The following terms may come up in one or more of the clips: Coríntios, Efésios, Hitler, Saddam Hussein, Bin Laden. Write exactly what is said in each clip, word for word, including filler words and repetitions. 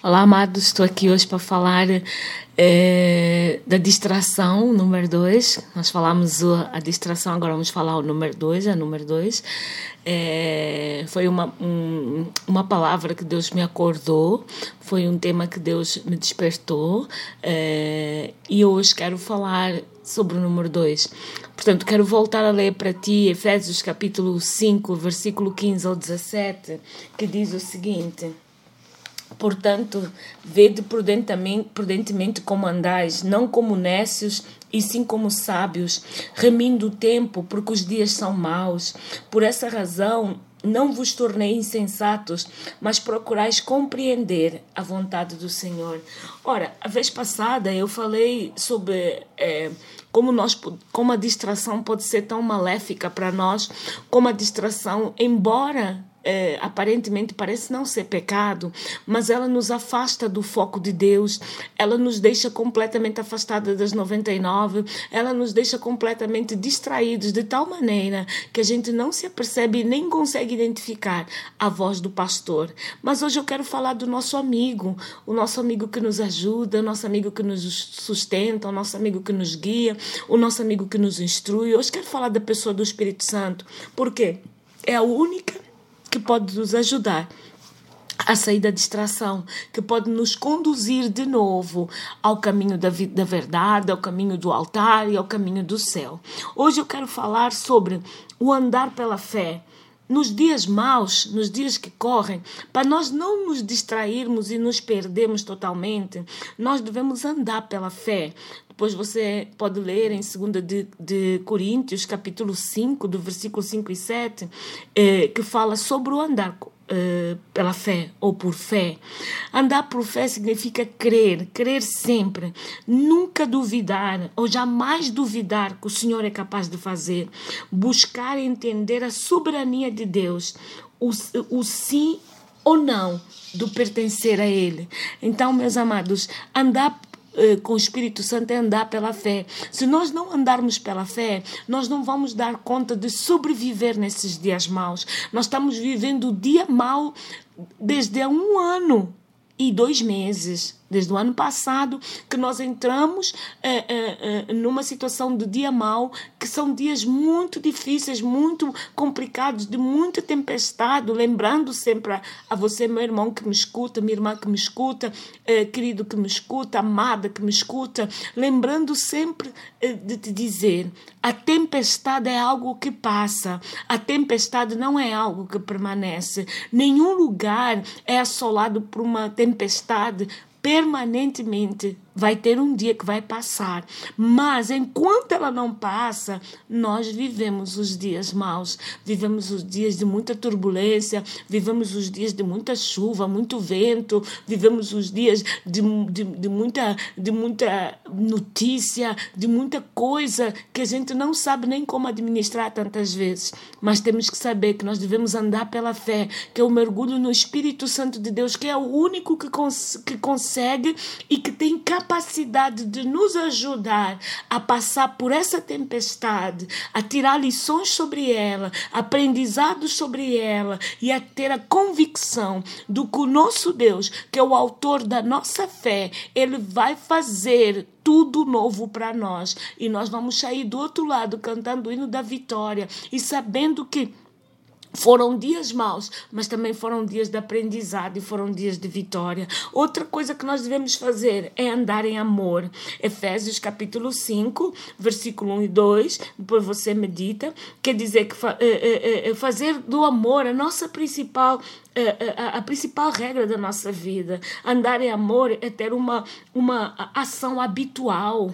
Olá, amados, estou aqui hoje para falar é, da distração, número dois. Nós falamos a distração, agora vamos falar o número dois, a número dois. É, foi uma, um, uma palavra que Deus me acordou, foi um tema que Deus me despertou é, e hoje quero falar sobre o número dois. Portanto, quero voltar a ler para ti Efésios capítulo cinco, versículo quinze ao dezassete, que diz o seguinte: portanto, vede prudentemente como andais, não como necios, e sim como sábios, remindo o tempo, porque os dias são maus. Por essa razão, não vos tornei insensatos, mas procurais compreender a vontade do Senhor. Ora, a vez passada eu falei sobre é, como, nós, como a distração pode ser tão maléfica para nós, como a distração, embora É, aparentemente parece não ser pecado, mas ela nos afasta do foco de Deus, ela nos deixa completamente afastada das noventa e nove, ela nos deixa completamente distraídos de tal maneira que a gente não se apercebe e nem consegue identificar a voz do pastor. Mas hoje eu quero falar do nosso amigo, o nosso amigo que nos ajuda, o nosso amigo que nos sustenta, o nosso amigo que nos guia, o nosso amigo que nos instrui. Hoje quero falar da pessoa do Espírito Santo, porque é a única que pode nos ajudar a sair da distração, que pode nos conduzir de novo ao caminho da, vida, da verdade, ao caminho do altar e ao caminho do céu. Hoje eu quero falar sobre o andar pela fé. Nos dias maus, nos dias que correm, para nós não nos distrairmos e nos perdermos totalmente, nós devemos andar pela fé. Depois você pode ler em segunda de, de Coríntios, capítulo cinco, do versículo cinco e sete, eh, que fala sobre o andar eh, pela fé ou por fé. Andar por fé significa crer, crer sempre, nunca duvidar ou jamais duvidar que o Senhor é capaz de fazer, buscar entender a soberania de Deus, o, o sim ou não do pertencer a Ele. Então, meus amados, andar com o Espírito Santo é andar pela fé. Se nós não andarmos pela fé, nós não vamos dar conta de sobreviver nesses dias maus. Nós estamos vivendo o dia mau desde há um ano e dois meses, desde o ano passado, que nós entramos é, é, é, numa situação de dia mau, que são dias muito difíceis, muito complicados, de muita tempestade. Lembrando sempre a, a você, meu irmão que me escuta, minha irmã que me escuta, é, querido que me escuta, amada que me escuta, lembrando sempre é, de te dizer: a tempestade é algo que passa, a tempestade não é algo que permanece. Nenhum lugar é assolado por uma tempestade permanentemente. Vai ter um dia que vai passar, mas enquanto ela não passa, nós vivemos os dias maus, vivemos os dias de muita turbulência, vivemos os dias de muita chuva, muito vento, vivemos os dias de, de, de, muita, de muita notícia, de muita coisa que a gente não sabe nem como administrar tantas vezes. Mas temos que saber que nós devemos andar pela fé, que é o mergulho no Espírito Santo de Deus, que é o único que, cons- que consegue e que tem capacidade capacidade de nos ajudar a passar por essa tempestade, a tirar lições sobre ela, aprendizados sobre ela e a ter a convicção do que o nosso Deus, que é o autor da nossa fé, Ele vai fazer tudo novo para nós. E nós vamos sair do outro lado cantando o hino da vitória e sabendo que foram dias maus, mas também foram dias de aprendizado e foram dias de vitória. Outra coisa que nós devemos fazer é andar em amor. Efésios capítulo cinco, versículo um e dois, depois você medita, quer dizer que fa- é, é, é fazer do amor a nossa principal... A, a, a principal regra da nossa vida. Andar em amor é ter uma, uma ação habitual,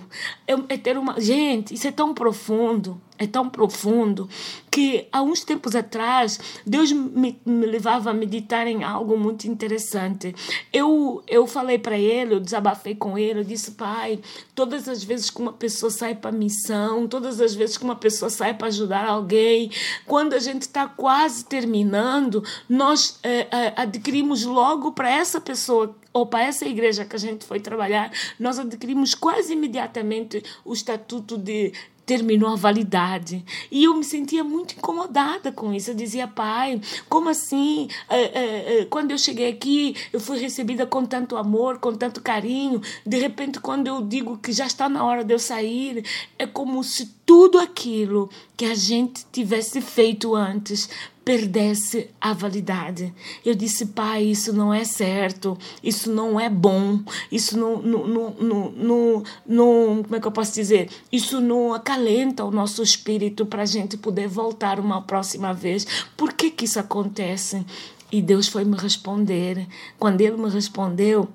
é, é ter uma... Gente, isso é tão profundo, é tão profundo, que há uns tempos atrás, Deus me, me levava a meditar em algo muito interessante. Eu, eu falei para ele, eu desabafei com ele, eu disse: Pai, todas as vezes que uma pessoa sai para missão, todas as vezes que uma pessoa sai para ajudar alguém, quando a gente está quase terminando, nós é, adquirimos logo para essa pessoa ou para essa igreja que a gente foi trabalhar, nós adquirimos quase imediatamente o estatuto de terminou a validade. E eu me sentia muito incomodada com isso. Eu dizia, pai, como assim? É, é, é, quando eu cheguei aqui, eu fui recebida com tanto amor, com tanto carinho. De repente, quando eu digo que já está na hora de eu sair, é como se tudo aquilo que a gente tivesse feito antes perdesse a validade. Eu disse, pai, isso não é certo, isso não é bom, isso não, não, não, não, não, como é que eu posso dizer? Isso não acalenta o nosso espírito para a gente poder voltar uma próxima vez. Por que que isso acontece? E Deus foi me responder. Quando Ele me respondeu,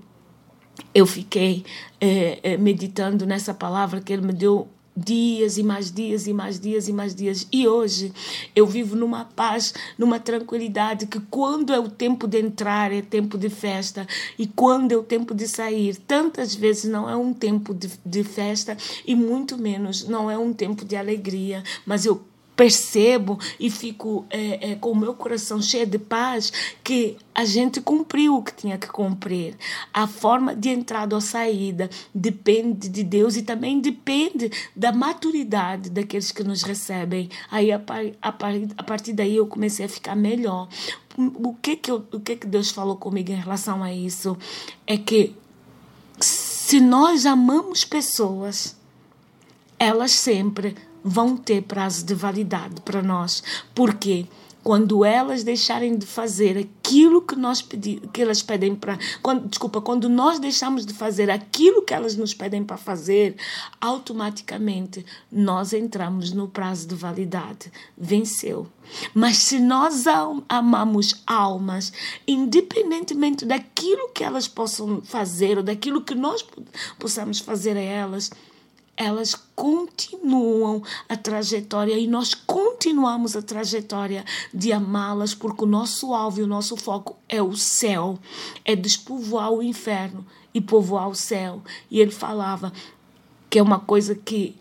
eu fiquei é, meditando nessa palavra que Ele me deu dias e mais dias e mais dias e mais dias. E hoje eu vivo numa paz, numa tranquilidade, que quando é o tempo de entrar é tempo de festa, e quando é o tempo de sair, tantas vezes não é um tempo de, de festa, e muito menos não é um tempo de alegria, mas eu percebo e fico é, é, com o meu coração cheio de paz que a gente cumpriu o que tinha que cumprir. A forma de entrada ou saída depende de Deus e também depende da maturidade daqueles que nos recebem. Aí a, a, a partir daí eu comecei a ficar melhor. O que que, eu, o que que Deus falou comigo em relação a isso? É que se nós amamos pessoas, elas sempre vão ter prazo de validade para nós, porque quando elas deixarem de fazer aquilo que, nós pedi, que elas pedem para... Desculpa, quando nós deixamos de fazer aquilo que elas nos pedem para fazer, automaticamente nós entramos no prazo de validade. Venceu. Mas se nós amamos almas, independentemente daquilo que elas possam fazer ou daquilo que nós possamos fazer a elas, elas continuam a trajetória e nós continuamos a trajetória de amá-las, porque o nosso alvo e o nosso foco é o céu, é despovoar o inferno e povoar o céu. E ele falava que é uma coisa que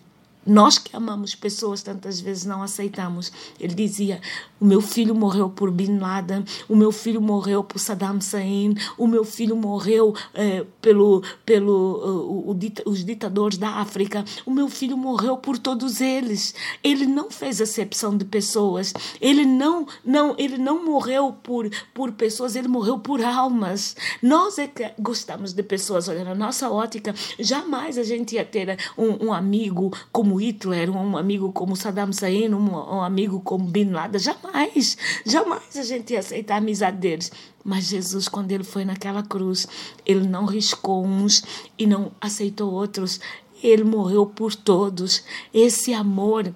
nós que amamos pessoas tantas vezes não aceitamos. Ele dizia, o meu filho morreu por Bin Laden, o meu filho morreu por Saddam Hussein, o meu filho morreu eh, pelo, pelo, uh, o, o, os ditadores da África, o meu filho morreu por todos eles. Ele não fez acepção de pessoas, ele não, não, ele não morreu por, por pessoas, ele morreu por almas. Nós é que gostamos de pessoas. Olha, na nossa ótica, jamais a gente ia ter um, um amigo como Hitler, um amigo como Saddam Hussein, um, um amigo como Bin Laden. Jamais, jamais a gente ia aceitar a amizade deles. Mas Jesus, quando ele foi naquela cruz, ele não riscou uns e não aceitou outros. Ele morreu por todos. Esse amor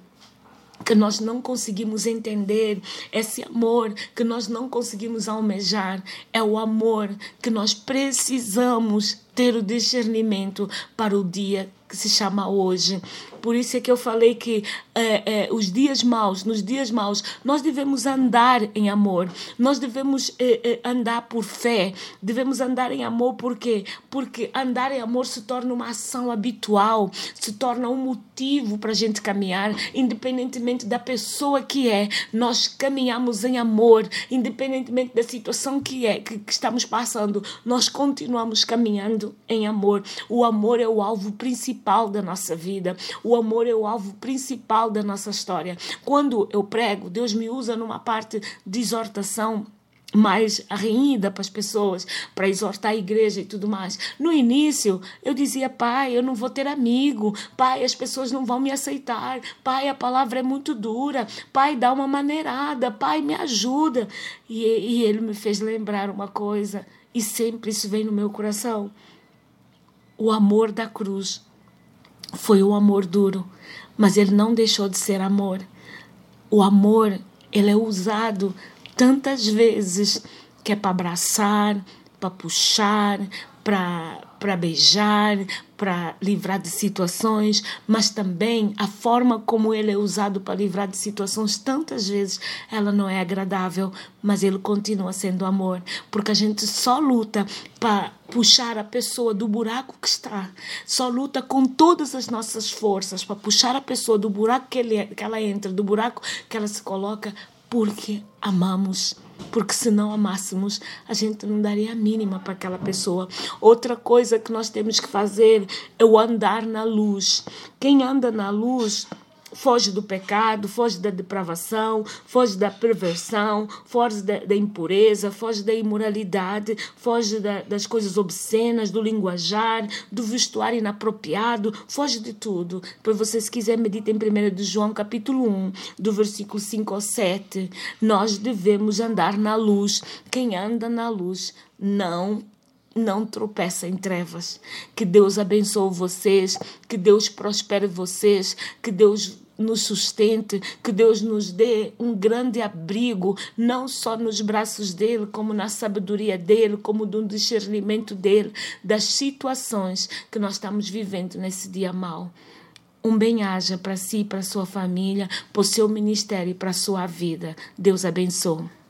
que nós não conseguimos entender, esse amor que nós não conseguimos almejar, é o amor que nós precisamos ter o discernimento para o dia que se chama hoje. Por isso é que eu falei que é, é, os dias maus, nos dias maus, nós devemos andar em amor, nós devemos é, é, andar por fé, devemos andar em amor. Por quê? Porque andar em amor se torna uma ação habitual, se torna um motivo para a gente caminhar, independentemente da pessoa que é. Nós caminhamos em amor, independentemente da situação que é, que, que estamos passando, nós continuamos caminhando em amor. O amor é o alvo principal da nossa vida, o amor é o alvo principal da nossa história. Quando eu prego, Deus me usa numa parte de exortação mais arreída para as pessoas, para exortar a igreja e tudo mais. No início, eu dizia, pai, eu não vou ter amigo, pai, as pessoas não vão me aceitar, pai, a palavra é muito dura, pai, dá uma maneirada, pai, me ajuda. E, e ele me fez lembrar uma coisa, e sempre isso vem no meu coração. O amor da cruz foi um amor duro, mas ele não deixou de ser amor. O amor, ele é usado tantas vezes que é para abraçar, para puxar, para beijar, para livrar de situações, mas também a forma como ele é usado para livrar de situações, tantas vezes ela não é agradável, mas ele continua sendo amor, porque a gente só luta para puxar a pessoa do buraco que está, só luta com todas as nossas forças para puxar a pessoa do buraco que, ele, que ela entra, do buraco que ela se coloca, porque amamos. Porque se não amássemos, a gente não daria a mínima para aquela pessoa. Outra coisa que nós temos que fazer é o andar na luz. Quem anda na luz foge do pecado, foge da depravação, foge da perversão, foge da, da impureza, foge da imoralidade, foge da, das coisas obscenas, do linguajar, do vestuário inapropriado, foge de tudo. Para vocês, se quiser, meditem em primeira de João, capítulo um, do versículo cinco ao sete. Nós devemos andar na luz. Quem anda na luz não Não tropeça em trevas. Que Deus abençoe vocês, que Deus prospere vocês, que Deus nos sustente, que Deus nos dê um grande abrigo, não só nos braços dEle, como na sabedoria dEle, como no discernimento dEle, das situações que nós estamos vivendo nesse dia mau. Um bem-aja para si, para sua família, para o seu ministério e para a sua vida. Deus abençoe.